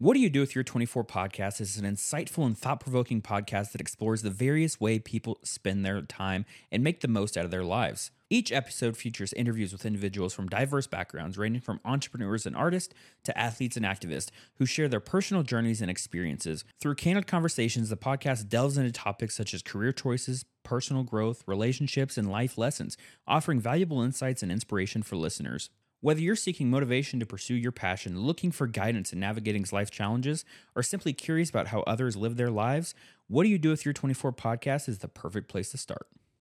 What Do You Do With Your 24 podcast is an insightful and thought-provoking podcast that explores the various ways people spend their time and make the most out of their lives. Each episode features interviews with individuals from diverse backgrounds, ranging from entrepreneurs and artists to athletes and activists, who share their personal journeys and experiences. Through candid conversations, the podcast delves into topics such as career choices, personal growth, relationships, and life lessons, offering valuable insights and inspiration for listeners. Whether you're seeking motivation to pursue your passion, looking for guidance in navigating life's challenges, or simply curious about how others live their lives, What Do You Do With Your 24 podcast is the perfect place to start.